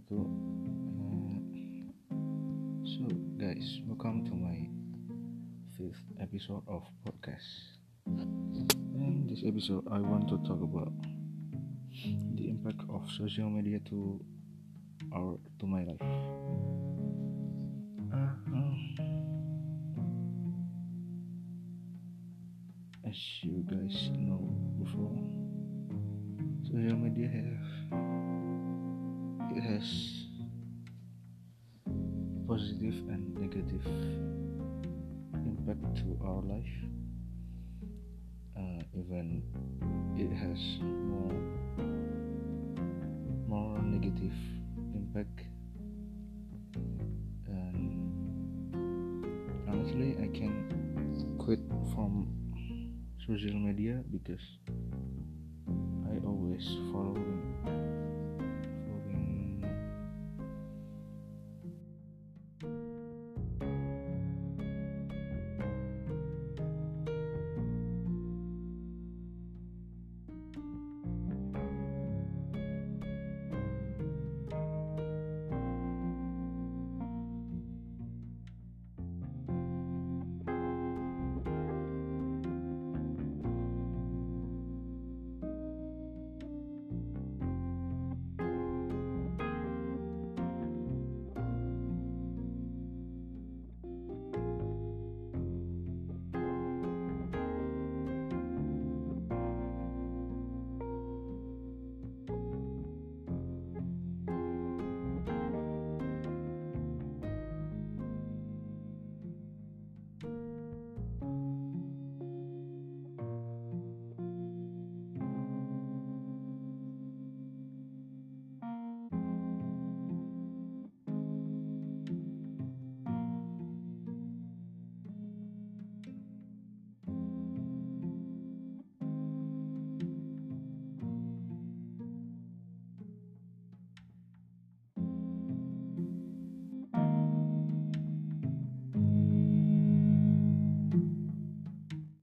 ago. So guys, welcome to my 5th episode of podcast. In this episode, I want to talk about the impact of social media to my life. As you guys know before, social media has positive and negative impact to our life. Even it has more negative impact, and honestly I can quit from social media because I always follow